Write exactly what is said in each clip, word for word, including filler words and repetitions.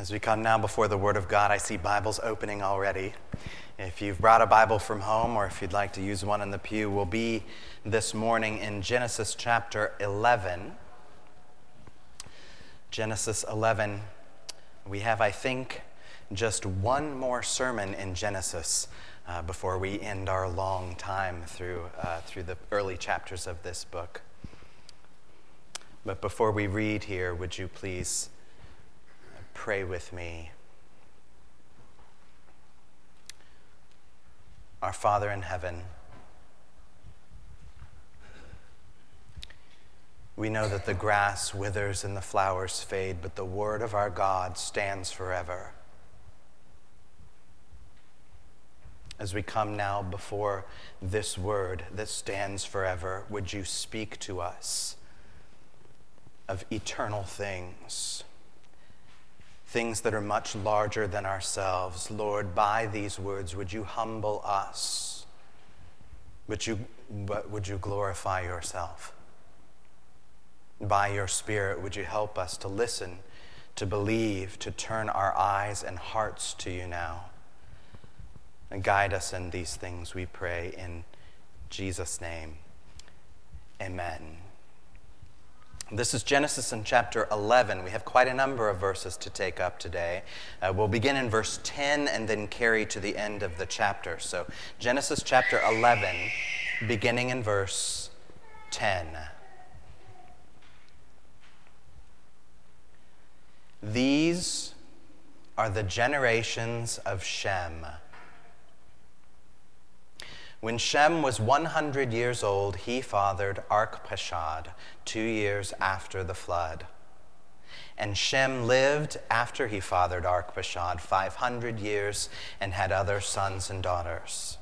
As we come now before the Word of God, I see Bibles opening already. If you've brought a Bible from home, or if you'd like to use one in the pew, we'll be this morning in Genesis chapter eleven. Genesis eleven. We have, I think, just one more sermon in Genesis uh, before we end our long time through uh, through the early chapters of this book. But before we read here, would you please pray with me. Our Father in heaven, we know that the grass withers and the flowers fade, but the word of our God stands forever. As we come now before this word that stands forever, would you speak to us of eternal things? Things that are much larger than ourselves. Lord, by these words, would you humble us? Would you, would you glorify yourself? By your Spirit, would you help us to listen, to believe, to turn our eyes and hearts to you now? And guide us in these things, we pray in Jesus' name. Amen. This is Genesis in chapter eleven. We have quite a number of verses to take up today. Uh, we'll begin in verse ten and then carry to the end of the chapter. So Genesis chapter eleven, beginning in verse ten. These are the generations of Shem. When Shem was one hundred years old, he fathered Arpachshad two years after the flood. And Shem lived after he fathered Arpachshad five hundred years and had other sons and daughters.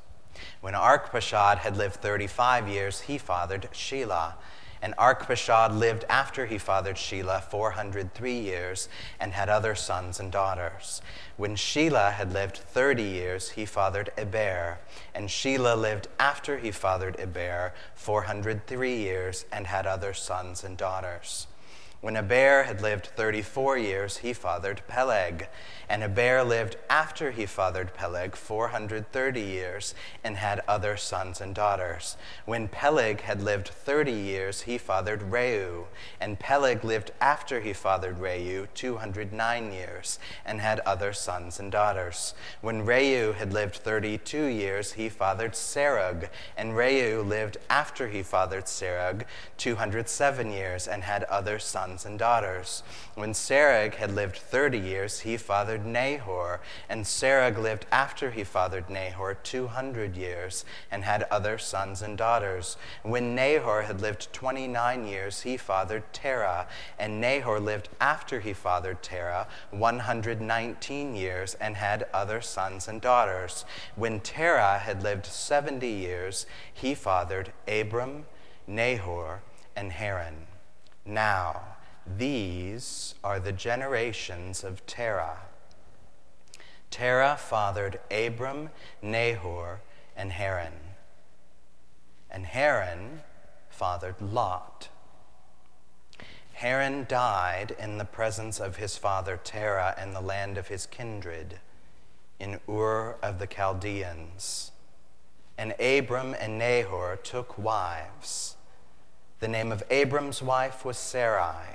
When Arpachshad had lived thirty-five years, he fathered Shelah. And Arpachshad lived after he fathered Shelah four hundred three years and had other sons and daughters. When Shelah had lived thirty years, he fathered Eber. And Shelah lived after he fathered Eber four hundred three years and had other sons and daughters. When Eber had lived thirty-four years, he fathered Peleg. And Eber lived after he fathered Peleg four hundred thirty years and had other sons and daughters. When Peleg had lived thirty years, he fathered Reu. And Peleg lived after he fathered Reu two hundred nine years and had other sons and daughters. When Reu had lived thirty-two years, he fathered Serug. And Reu lived after he fathered Serug two hundred seven years and had other sons and daughters. When Serug had lived thirty years, he fathered Nahor, and Serug lived after he fathered Nahor two hundred years and had other sons and daughters. When Nahor had lived twenty-nine years, he fathered Terah, and Nahor lived after he fathered Terah one hundred nineteen years and had other sons and daughters. When Terah had lived seventy years, he fathered Abram, Nahor, and Haran. Now, these are the generations of Terah. Terah fathered Abram, Nahor, and Haran. And Haran fathered Lot. Haran died in the presence of his father Terah in the land of his kindred, in Ur of the Chaldeans. And Abram and Nahor took wives. The name of Abram's wife was Sarai,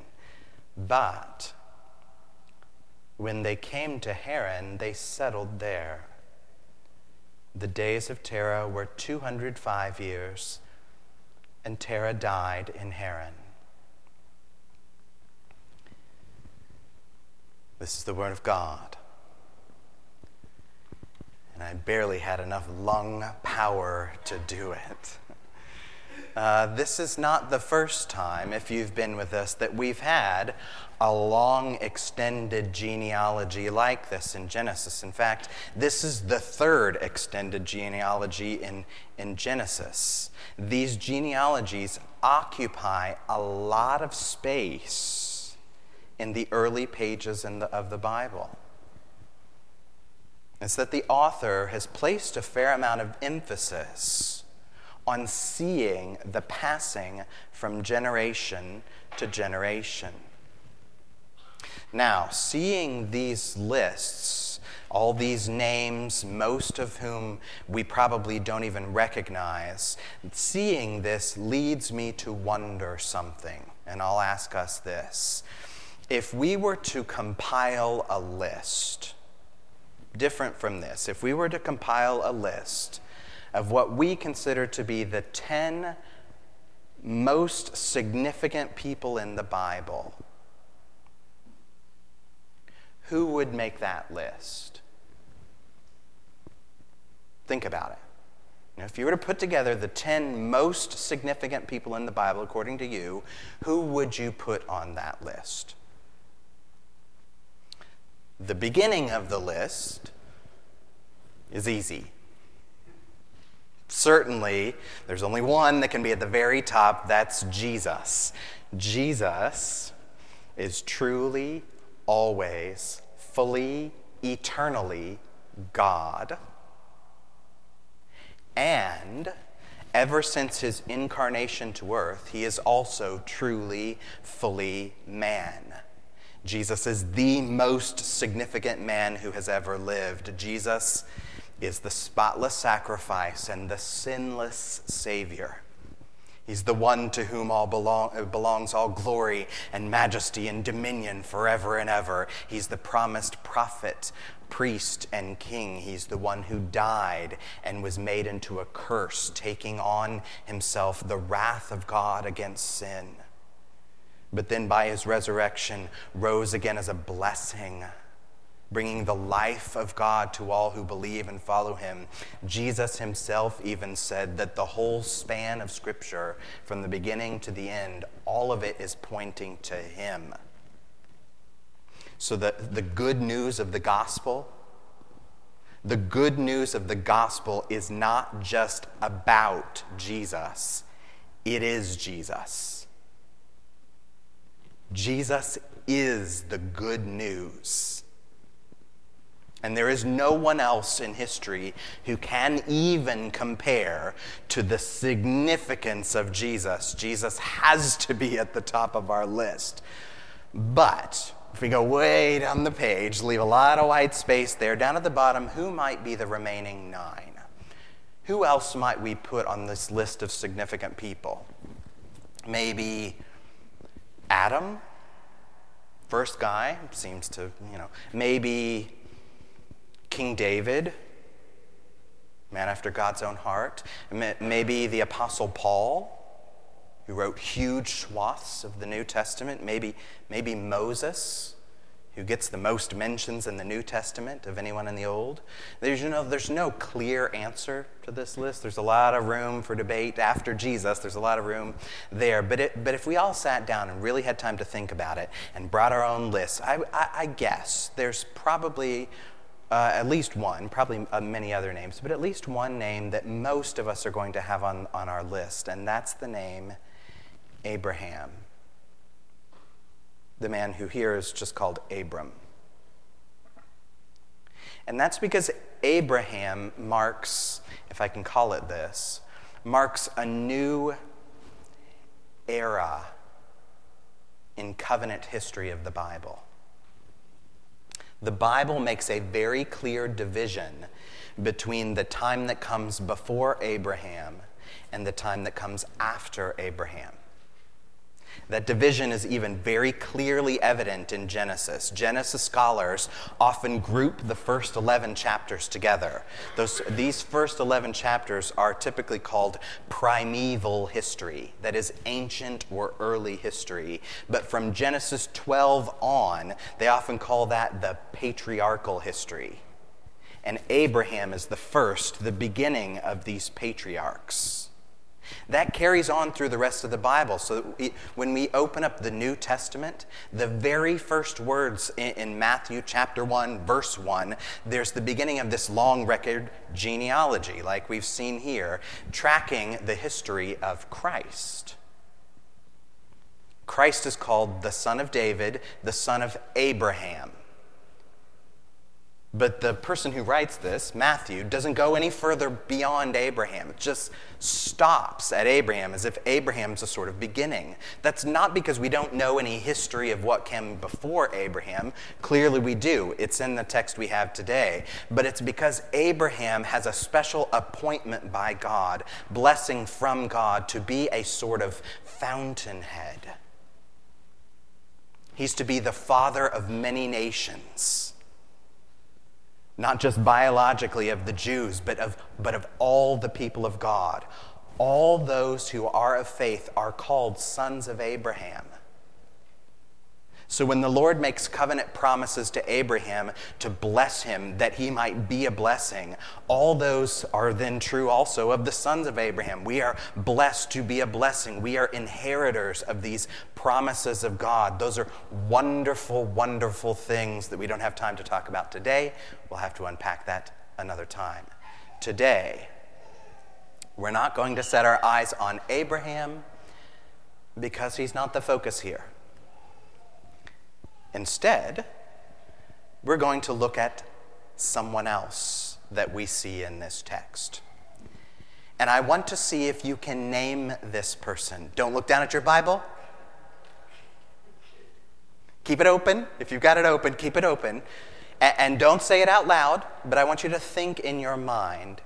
But when they came to Haran, they settled there. The days of Terah were two hundred five years, and Terah died in Haran. This is the word of God. I barely had enough lung power to do it. uh, this is not the first time, if you've been with us, that we've had a long extended genealogy like this in Genesis. In fact, this is the third extended genealogy in, in Genesis. These genealogies occupy a lot of space in the early pages in the, of the Bible. It's that the author has placed a fair amount of emphasis on seeing the passing from generation to generation. Now, seeing these lists, all these names, most of whom we probably don't even recognize, seeing this leads me to wonder something, and I'll ask us this. If we were to compile a list, different from this, if we were to compile a list of what we consider to be the ten most significant people in the Bible, who would make that list? Think about it. Now, if you were to put together the ten most significant people in the Bible, according to you, who would you put on that list? The beginning of the list is easy. Certainly, there's only one that can be at the very top. That's Jesus. Jesus is truly, always, fully, eternally God. And ever since his incarnation to earth, he is also truly, fully man. Jesus is the most significant man who has ever lived. Jesus is the spotless sacrifice and the sinless Savior. He's the one to whom all belong, belongs all glory and majesty and dominion forever and ever. He's the promised prophet, priest, and king. He's the one who died and was made into a curse, taking on himself the wrath of God against sin, but then by his resurrection rose again as a blessing, bringing the life of God to all who believe and follow him. Jesus himself even said that the whole span of Scripture, from the beginning to the end, all of it is pointing to him. So the, the good news of the gospel, the good news of the gospel is not just about Jesus. It is Jesus. Jesus is the good news. And there is no one else in history who can even compare to the significance of Jesus. Jesus has to be at the top of our list. But if we go way down the page, leave a lot of white space there, down at the bottom, who might be the remaining nine? Who else might we put on this list of significant people? Maybe Adam, first guy, seems to, you know, maybe King David, man after God's own heart, maybe the Apostle Paul, who wrote huge swaths of the New Testament, maybe, maybe Moses, who gets the most mentions in the New Testament of anyone in the Old. There's, you know, there's no clear answer to this list. There's a lot of room for debate. After Jesus, there's a lot of room there. But it, but if we all sat down and really had time to think about it and brought our own lists, I, I, I guess there's probably uh, at least one, probably uh, many other names, but at least one name that most of us are going to have on, on our list, and that's the name Abraham. The man who here is just called Abram. And that's because Abraham marks, if I can call it this, marks a new era in covenant history of the Bible. The Bible makes a very clear division between the time that comes before Abraham and the time that comes after Abraham. That division is even very clearly evident in Genesis. Genesis scholars often group the first eleven chapters together. Those, these first eleven chapters are typically called primeval history, that is ancient or early history. But from Genesis twelve on, they often call that the patriarchal history. And Abraham is the first, the beginning of these patriarchs. That carries on through the rest of the Bible. So when we open up the New Testament, the very first words in Matthew chapter one, verse one, there's the beginning of this long record genealogy, like we've seen here, tracking the history of Christ. Christ is called the Son of David, the son of Abraham. But the person who writes this, Matthew, doesn't go any further beyond Abraham. It just stops at Abraham, as if Abraham's a sort of beginning. That's not because we don't know any history of what came before Abraham. Clearly we do. It's in the text we have today. But it's because Abraham has a special appointment by God, blessing from God, to be a sort of fountainhead. He's to be the father of many nations. Not just biologically of the Jews, but of, but of all the people of God. All those who are of faith are called sons of Abraham. So when the Lord makes covenant promises to Abraham to bless him, that he might be a blessing, all those are then true also of the sons of Abraham. We are blessed to be a blessing. We are inheritors of these promises of God. Those are wonderful, wonderful things that we don't have time to talk about today. We'll have to unpack that another time. Today, we're not going to set our eyes on Abraham because he's not the focus here. Instead, we're going to look at someone else that we see in this text. And I want to see if you can name this person. Don't look down at your Bible. Keep it open. If you've got it open, keep it open. And don't say it out loud, but I want you to think in your mind,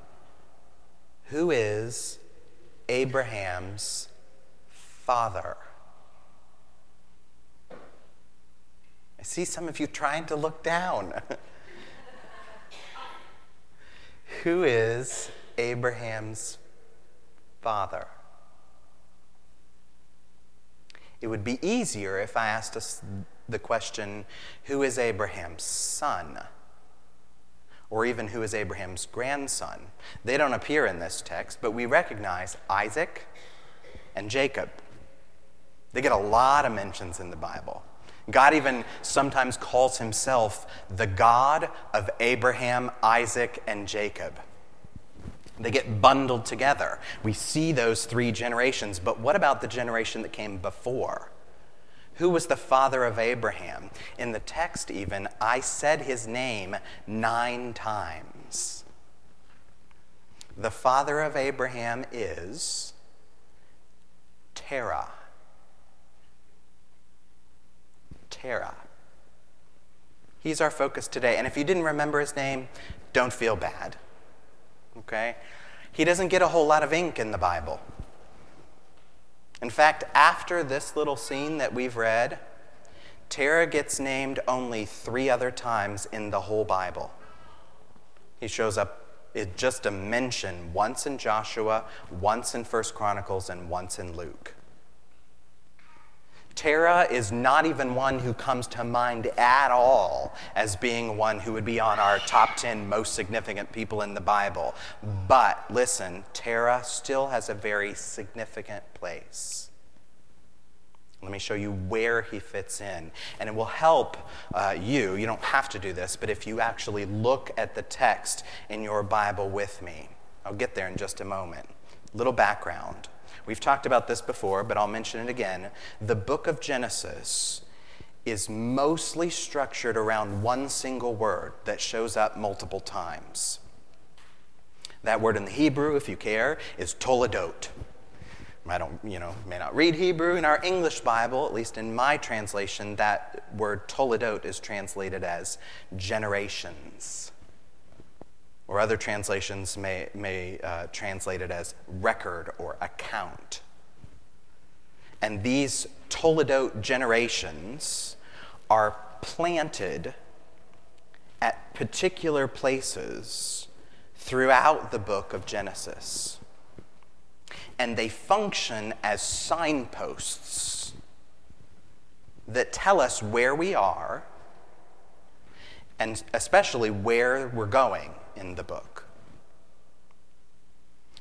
who is Abraham's father? I see some of you trying to look down. Who is Abraham's father? It would be easier if I asked us the question, who is Abraham's son? Or even who is Abraham's grandson? They don't appear in this text, but we recognize Isaac and Jacob. They get a lot of mentions in the Bible. God even sometimes calls himself the God of Abraham, Isaac, and Jacob. They get bundled together. We see those three generations, but what about the generation that came before? Who was the father of Abraham? In the text even, I said his name nine times. The father of Abraham is Terah. Terah. He's our focus today. And if you didn't remember his name, don't feel bad. Okay? He doesn't get a whole lot of ink in the Bible. In fact, after this little scene that we've read, Terah gets named only three other times in the whole Bible. He shows up, it's just a mention, once in Joshua, once in First Chronicles, and once in Luke. Terah is not even one who comes to mind at all as being one who would be on our top ten most significant people in the Bible. But listen, Terah still has a very significant place. Let me show you where he fits in. And it will help uh, you, you don't have to do this, but if you actually look at the text in your Bible with me. I'll get there in just a moment. Little background. We've talked about this before, but I'll mention it again. The book of Genesis is mostly structured around one single word that shows up multiple times. That word in the Hebrew, if you care, is toledot. I don't, you know, may not read Hebrew. In our English Bible, at least in my translation, that word toledot is translated as generations. Or other translations may, may uh, translate it as record or account. And these toledot generations are planted at particular places throughout the book of Genesis. And they function as signposts that tell us where we are and especially where we're going in the book.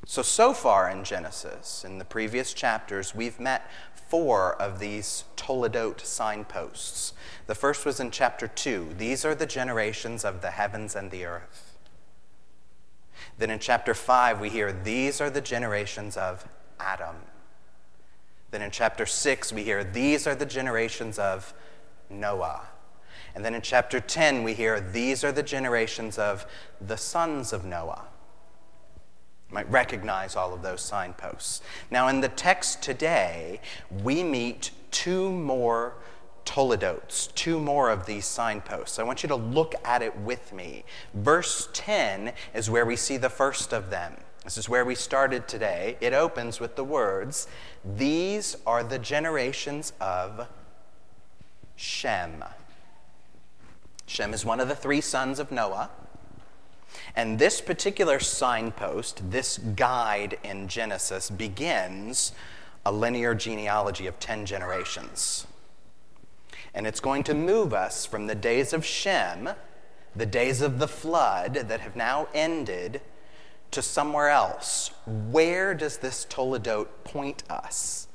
So, so far in Genesis, in the previous chapters, we've met four of these toledot signposts. The first was in chapter two. These are the generations of the heavens and the earth. Then in chapter five, we hear, these are the generations of Adam. Then in chapter six, we hear, these are the generations of Noah. And then in chapter ten, we hear, these are the generations of the sons of Noah. You might recognize all of those signposts. Now, in the text today, we meet two more toledots, two more of these signposts. I want you to look at it with me. Verse ten is where we see the first of them. This is where we started today. It opens with the words, "These are the generations of Shem." Shem is one of the three sons of Noah. And this particular signpost, this guide in Genesis, begins a linear genealogy of ten generations. And it's going to move us from the days of Shem, the days of the flood that have now ended, to somewhere else. Where does this toledot point us?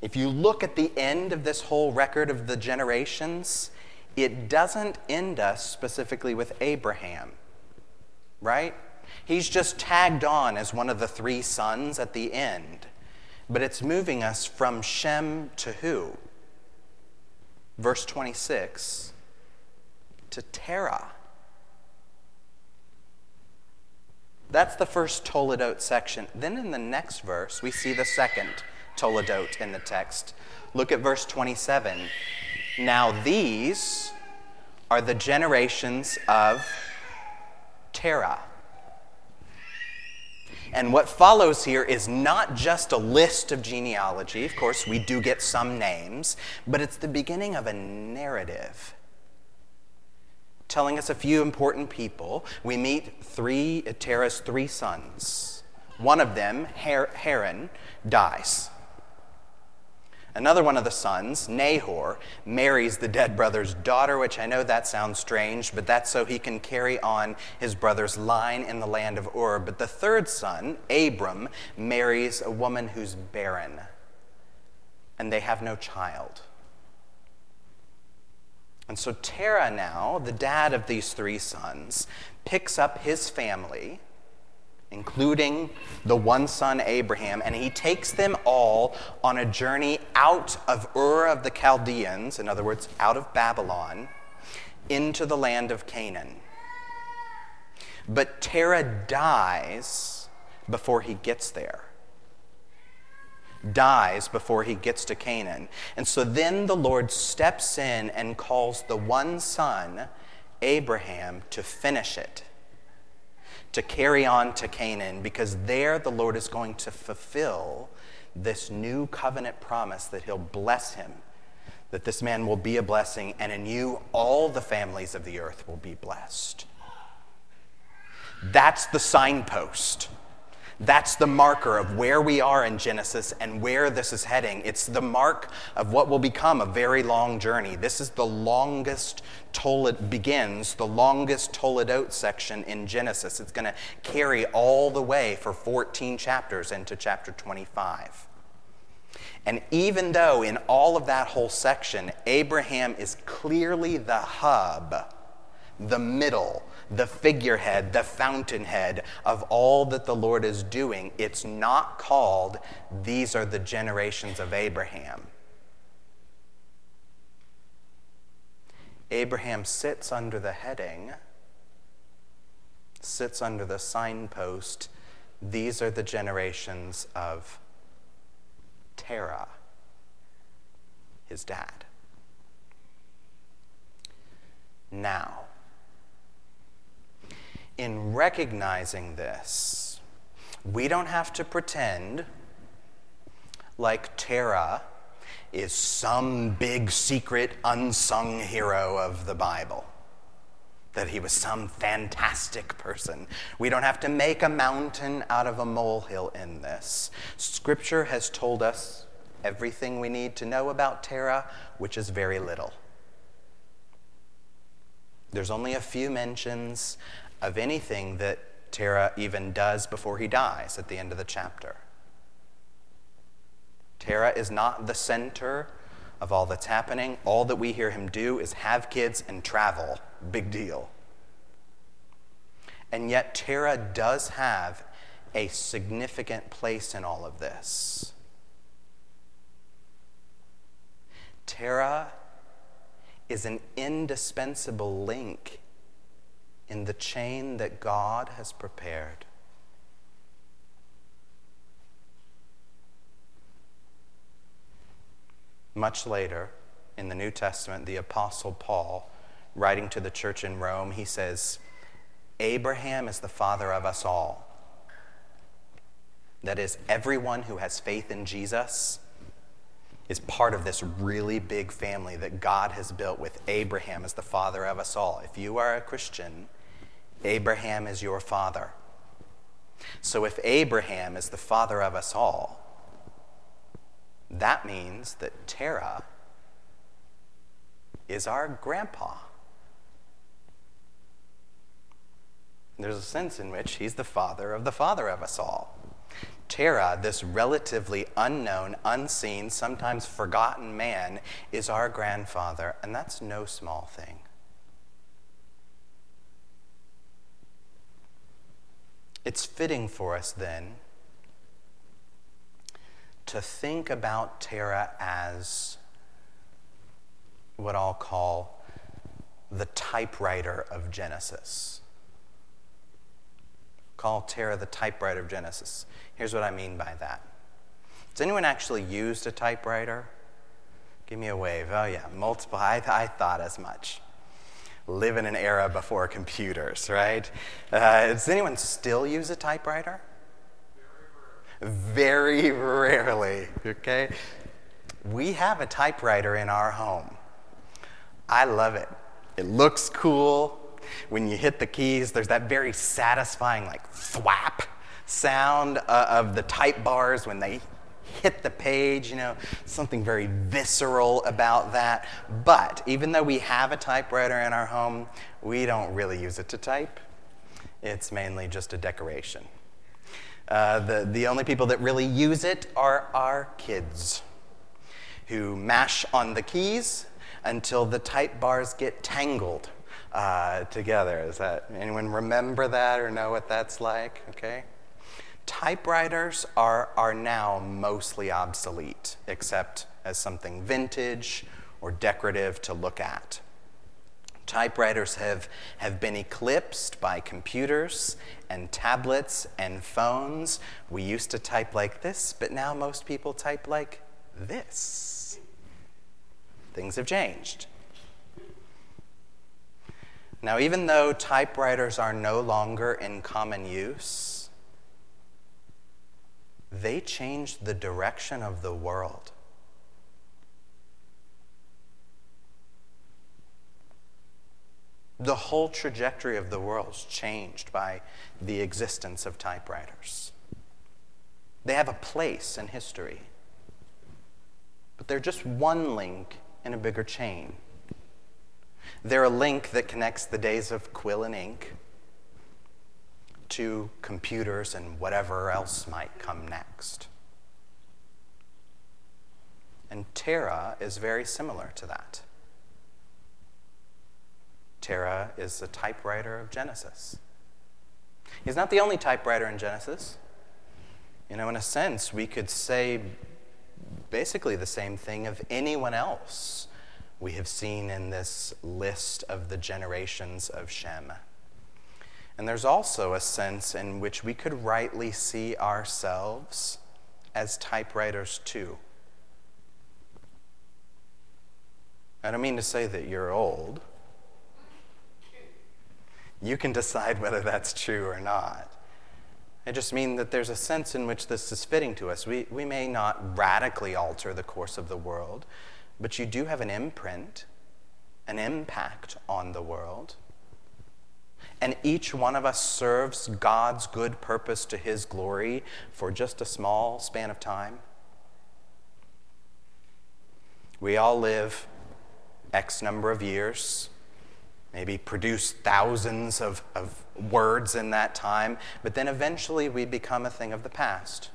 If you look at the end of this whole record of the generations, it doesn't end us specifically with Abraham, right? He's just tagged on as one of the three sons at the end. But it's moving us from Shem to who? Verse twenty-six, to Terah. That's the first toledot section. Then in the next verse, we see the second toledot in the text. Look at verse twenty-seven. Now these are the generations of Terah. And what follows here is not just a list of genealogy. Of course, we do get some names, but it's the beginning of a narrative telling us a few important people. We meet three Terah's three sons. One of them, Har- Haran, dies. Another one of the sons, Nahor, marries the dead brother's daughter, which I know that sounds strange, but that's so he can carry on his brother's line in the land of Ur. But the third son, Abram, marries a woman who's barren, and they have no child. And so Terah now, the dad of these three sons, picks up his family, including the one son Abraham, and he takes them all on a journey out of Ur of the Chaldeans, in other words, out of Babylon, into the land of Canaan. But Terah dies before he gets there. Dies before he gets to Canaan. And so then the Lord steps in and calls the one son, Abraham, to finish it, to carry on to Canaan, because there the Lord is going to fulfill this new covenant promise that he'll bless him, that this man will be a blessing, and in you all the families of the earth will be blessed. That's the signpost. That's the marker of where we are in Genesis and where this is heading. It's the mark of what will become a very long journey. This is the longest toledot, begins the longest toledot section in Genesis. It's going to carry all the way for fourteen chapters into chapter twenty-five. And even though in all of that whole section, Abraham is clearly the hub, the middle, the figurehead, the fountainhead of all that the Lord is doing, it's not called, these are the generations of Abraham. Abraham sits under the heading, sits under the signpost, these are the generations of Terah, his dad. Now, in recognizing this, we don't have to pretend like Terah is some big secret unsung hero of the Bible, that he was some fantastic person. We don't have to make a mountain out of a molehill in this. Scripture has told us everything we need to know about Terah, which is very little. There's only a few mentions of anything that Terah even does before he dies at the end of the chapter. Terah is not the center of all that's happening. All that we hear him do is have kids and travel. Big deal. And yet Terah does have a significant place in all of this. Terah is an indispensable link in the chain that God has prepared. Much later, in the New Testament, the Apostle Paul, writing to the church in Rome, he says, Abraham is the father of us all. That is, everyone who has faith in Jesus is part of this really big family that God has built with Abraham as the father of us all. If you are a Christian, Abraham is your father. So if Abraham is the father of us all, that means that Terah is our grandpa. And there's a sense in which he's the father of the father of us all. Terah, this relatively unknown, unseen, sometimes forgotten man, is our grandfather, and that's no small thing. It's fitting for us, then, to think about Terah as what I'll call the typewriter of Genesis. Call Terah the typewriter of Genesis. Here's what I mean by that. Has anyone actually used a typewriter? Give me a wave. Oh yeah, multiple. I, I thought as much. Live in an era before computers, right? Uh, does anyone still use a typewriter? Very rarely, okay? We have a typewriter in our home. I love it. It looks cool. When you hit the keys, there's that very satisfying, like, thwap sound uh, of the type bars when they hit the page, you know, something very visceral about that. But even though we have a typewriter in our home, we don't really use it to type. It's mainly just a decoration. Uh, the, the only people that really use it are our kids, who mash on the keys until the type bars get tangled uh, together. Is that, anyone remember that or know what that's like? Okay. Typewriters are, are now mostly obsolete, except as something vintage or decorative to look at. Typewriters have, have been eclipsed by computers and tablets and phones. We used to type like this, but now most people type like this. Things have changed. Now, even though typewriters are no longer in common use, they changed the direction of the world. The whole trajectory of the world's changed by the existence of typewriters. They have a place in history, but they're just one link in a bigger chain. They're a link that connects the days of quill and ink to computers and whatever else might come next. And Terah is very similar to that. Terah is the typewriter of Genesis. He's not the only typewriter in Genesis. You know, in a sense, we could say basically the same thing of anyone else we have seen in this list of the generations of Shem. And there's also a sense in which we could rightly see ourselves as typewriters too. I don't mean to say that you're old. You can decide whether that's true or not. I just mean that there's a sense in which this is fitting to us. We, we may not radically alter the course of the world, but you do have an imprint, an impact on the world. And each one of us serves God's good purpose to his glory for just a small span of time. We all live X number of years. maybe produce thousands of, of words in that time, but then eventually we become a thing of the past.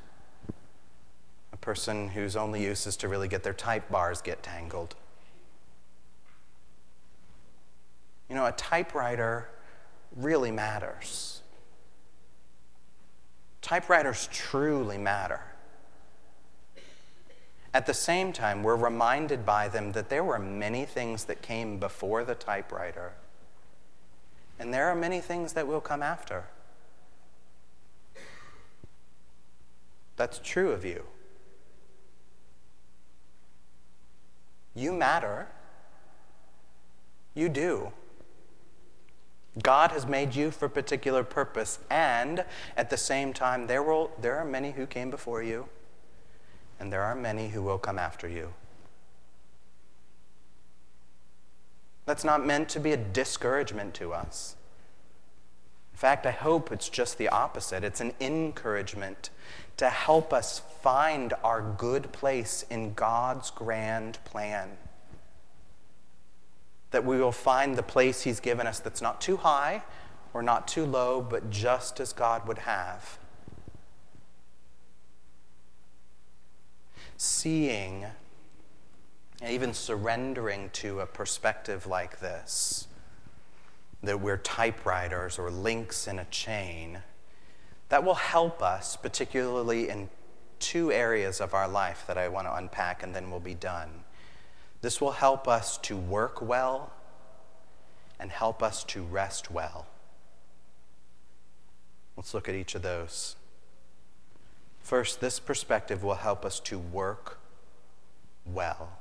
A person whose only use is to really get their type bars get tangled. You know, a typewriter really matters. Typewriters truly matter. At the same time, we're reminded by them that there were many things that came before the typewriter, and there are many things that will come after. That's true of you. You matter. You do. God has made you for a particular purpose, and at the same time, there will there are many who came before you, and there are many who will come after you. That's not meant to be a discouragement to us. In fact, I hope it's just the opposite. It's an encouragement to help us find our good place in God's grand plan. That we will find the place He's given us that's not too high or not too low, but just as God would have. Seeing and even surrendering to a perspective like this, that we're typewriters or links in a chain, that will help us, particularly in two areas of our life that I want to unpack and then we'll be done. This will help us to work well and help us to rest well. Let's look at each of those. First, this perspective will help us to work well.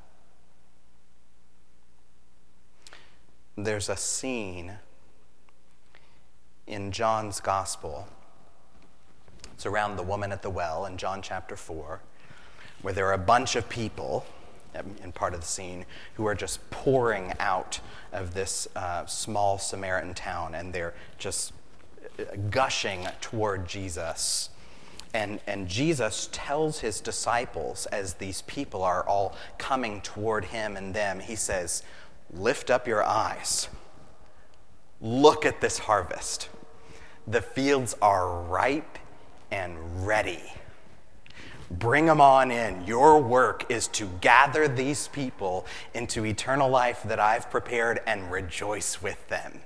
There's a scene in John's Gospel. It's around the woman at the well in John chapter four, where there are a bunch of people in part of the scene, who are just pouring out of this uh, small Samaritan town, and they're just gushing toward Jesus. And, and Jesus tells his disciples, as these people are all coming toward him and them, he says, "Lift up your eyes. Look at this harvest. The fields are ripe and ready. Bring them on in. Your work is to gather these people into eternal life that I've prepared and rejoice with them."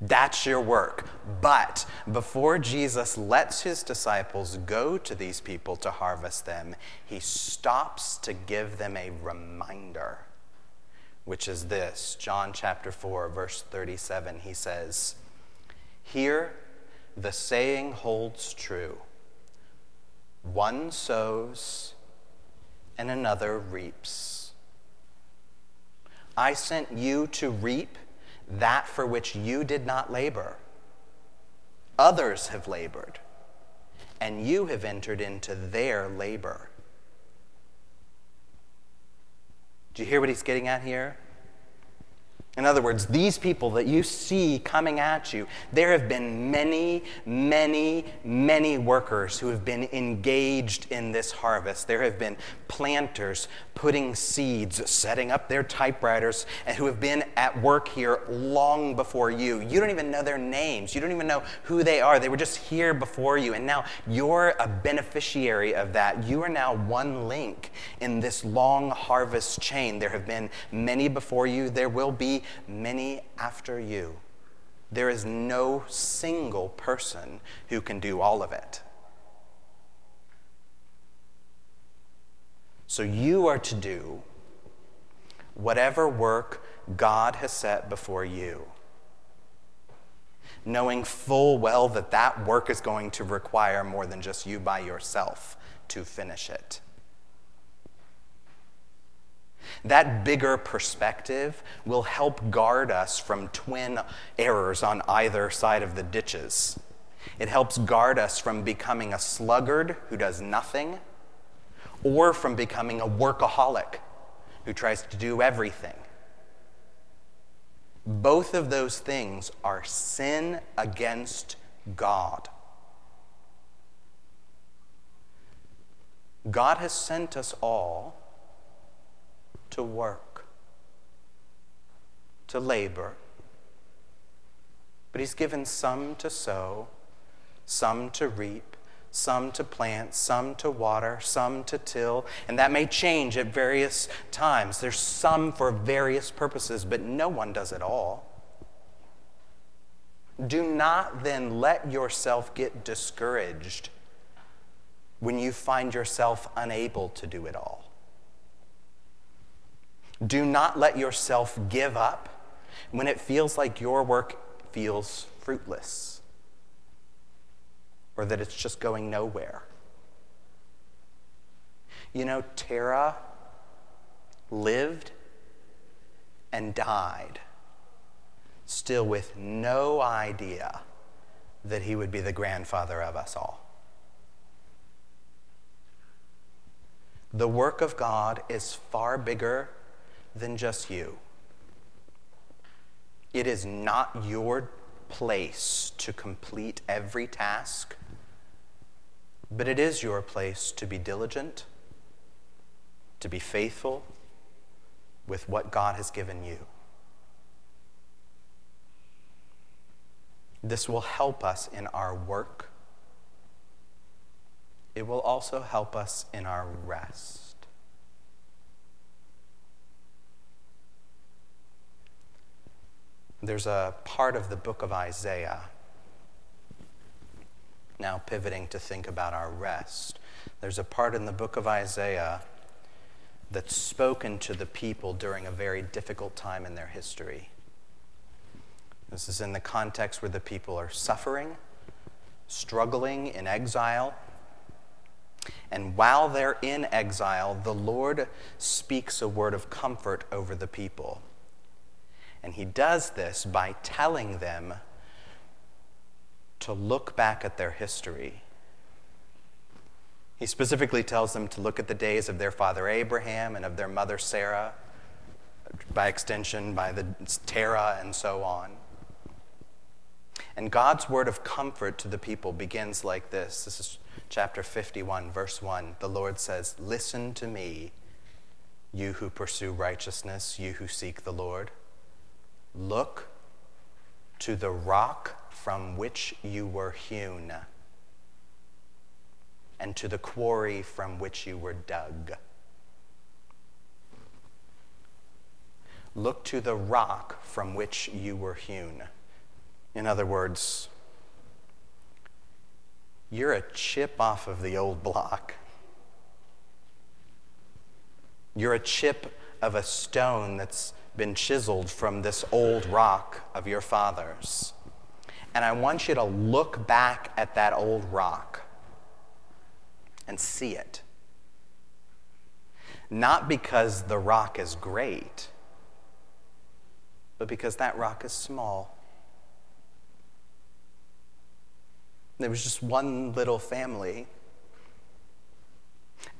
That's your work. But before Jesus lets his disciples go to these people to harvest them, he stops to give them a reminder, which is this. John chapter four, verse thirty-seven, he says, "Here the saying holds true. One sows and another reaps. I sent you to reap that for which you did not labor. Others have labored, and you have entered into their labor." Do you hear what he's getting at here? In other words, these people that you see coming at you, there have been many, many, many workers who have been engaged in this harvest. There have been planters putting seeds, setting up their typewriters, and who have been at work here long before you. You don't even know their names. You don't even know who they are. They were just here before you, and now you're a beneficiary of that. You are now one link in this long harvest chain. There have been many before you. There will be many after you. There is no single person who can do all of it. So you are to do whatever work God has set before you, knowing full well that that work is going to require more than just you by yourself to finish it. That bigger perspective will help guard us from twin errors on either side of the ditches. It helps guard us from becoming a sluggard who does nothing, or from becoming a workaholic who tries to do everything. Both of those things are sin against God. God has sent us all to work, to labor, But he's given some to sow, some to reap, some to plant, some to water, some to till, and that may change at various times. There's some for various purposes, but no one does it all. Do not then let yourself get discouraged when you find yourself unable to do it all. Do not let yourself give up when it feels like your work feels fruitless, or that it's just going nowhere. You know, Terah lived and died still with no idea that he would be the grandfather of us all. The work of God is far bigger than just you. It is not your place to complete every task, but it is your place to be diligent, to be faithful with what God has given you. This will help us in our work. It will also help us in our rest. There's a part of the book of Isaiah, now pivoting to think about our rest. There's a part in the book of Isaiah that's spoken to the people during a very difficult time in their history. This is in the context where the people are suffering, struggling in exile. And while they're in exile, the Lord speaks a word of comfort over the people. And he does this by telling them to look back at their history. He specifically tells them to look at the days of their father Abraham and of their mother Sarah, by extension, by the Terah and so on. And God's word of comfort to the people begins like this. This is chapter fifty-one, verse one. The Lord says, "Listen to me, you who pursue righteousness, you who seek the Lord. Look to the rock from which you were hewn, and to the quarry from which you were dug." Look to the rock from which you were hewn. In other words, you're a chip off of the old block. You're a chip of a stone that's been chiseled from this old rock of your fathers. And I want you to look back at that old rock and see it. Not because the rock is great, but because that rock is small. There was just one little family.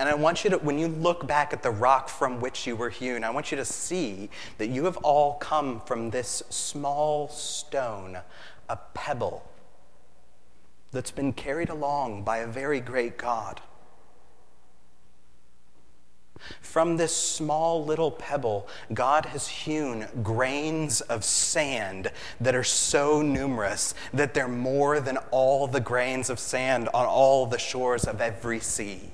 And I want you to, when you look back at the rock from which you were hewn, I want you to see that you have all come from this small stone, a pebble, that's been carried along by a very great God. From this small little pebble, God has hewn grains of sand that are so numerous that they're more than all the grains of sand on all the shores of every sea.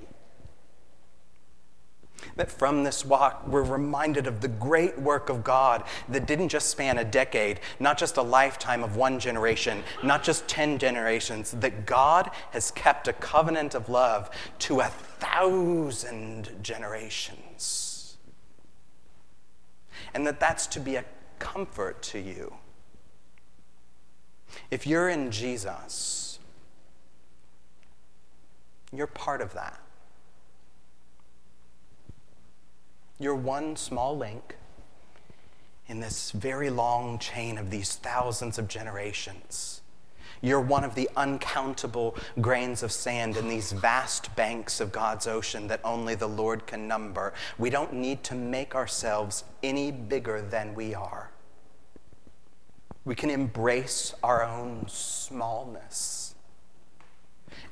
That from this walk, we're reminded of the great work of God that didn't just span a decade, not just a lifetime of one generation, not just ten generations, that God has kept a covenant of love to a thousand generations. And that that's to be a comfort to you. If you're in Jesus, you're part of that. You're one small link in this very long chain of these thousands of generations. You're one of the uncountable grains of sand in these vast banks of God's ocean that only the Lord can number. We don't need to make ourselves any bigger than we are. We can embrace our own smallness,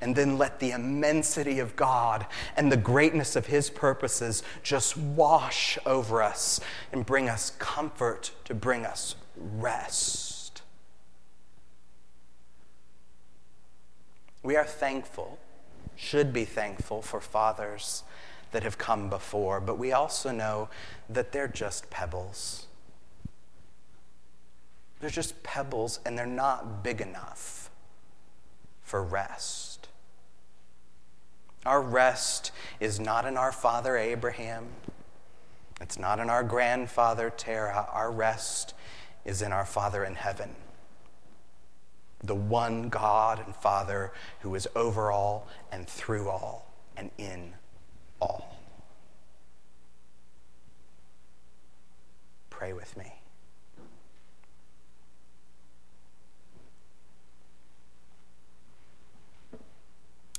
and then let the immensity of God and the greatness of his purposes just wash over us and bring us comfort, to bring us rest. We are thankful, should be thankful for fathers that have come before, but we also know that they're just pebbles. They're just pebbles, and they're not big enough for rest. Our rest is not in our father Abraham. It's not in our grandfather Terah. Our rest is in our Father in heaven, the one God and Father who is over all and through all and in all. Pray with me.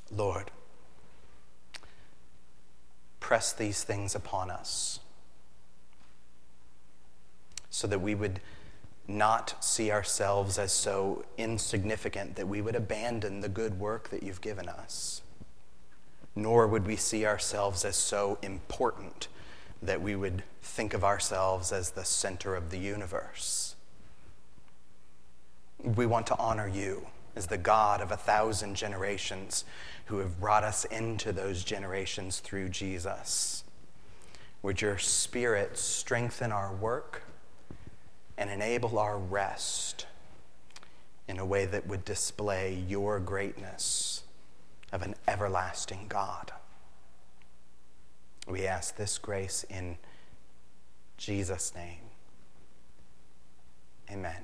Lord, press these things upon us so that we would not see ourselves as so insignificant that we would abandon the good work that you've given us, nor would we see ourselves as so important that we would think of ourselves as the center of the universe. We want to honor you as the God of a thousand generations who have brought us into those generations through Jesus. Would your Spirit strengthen our work and enable our rest in a way that would display your greatness of an everlasting God. We ask this grace in Jesus' name. Amen.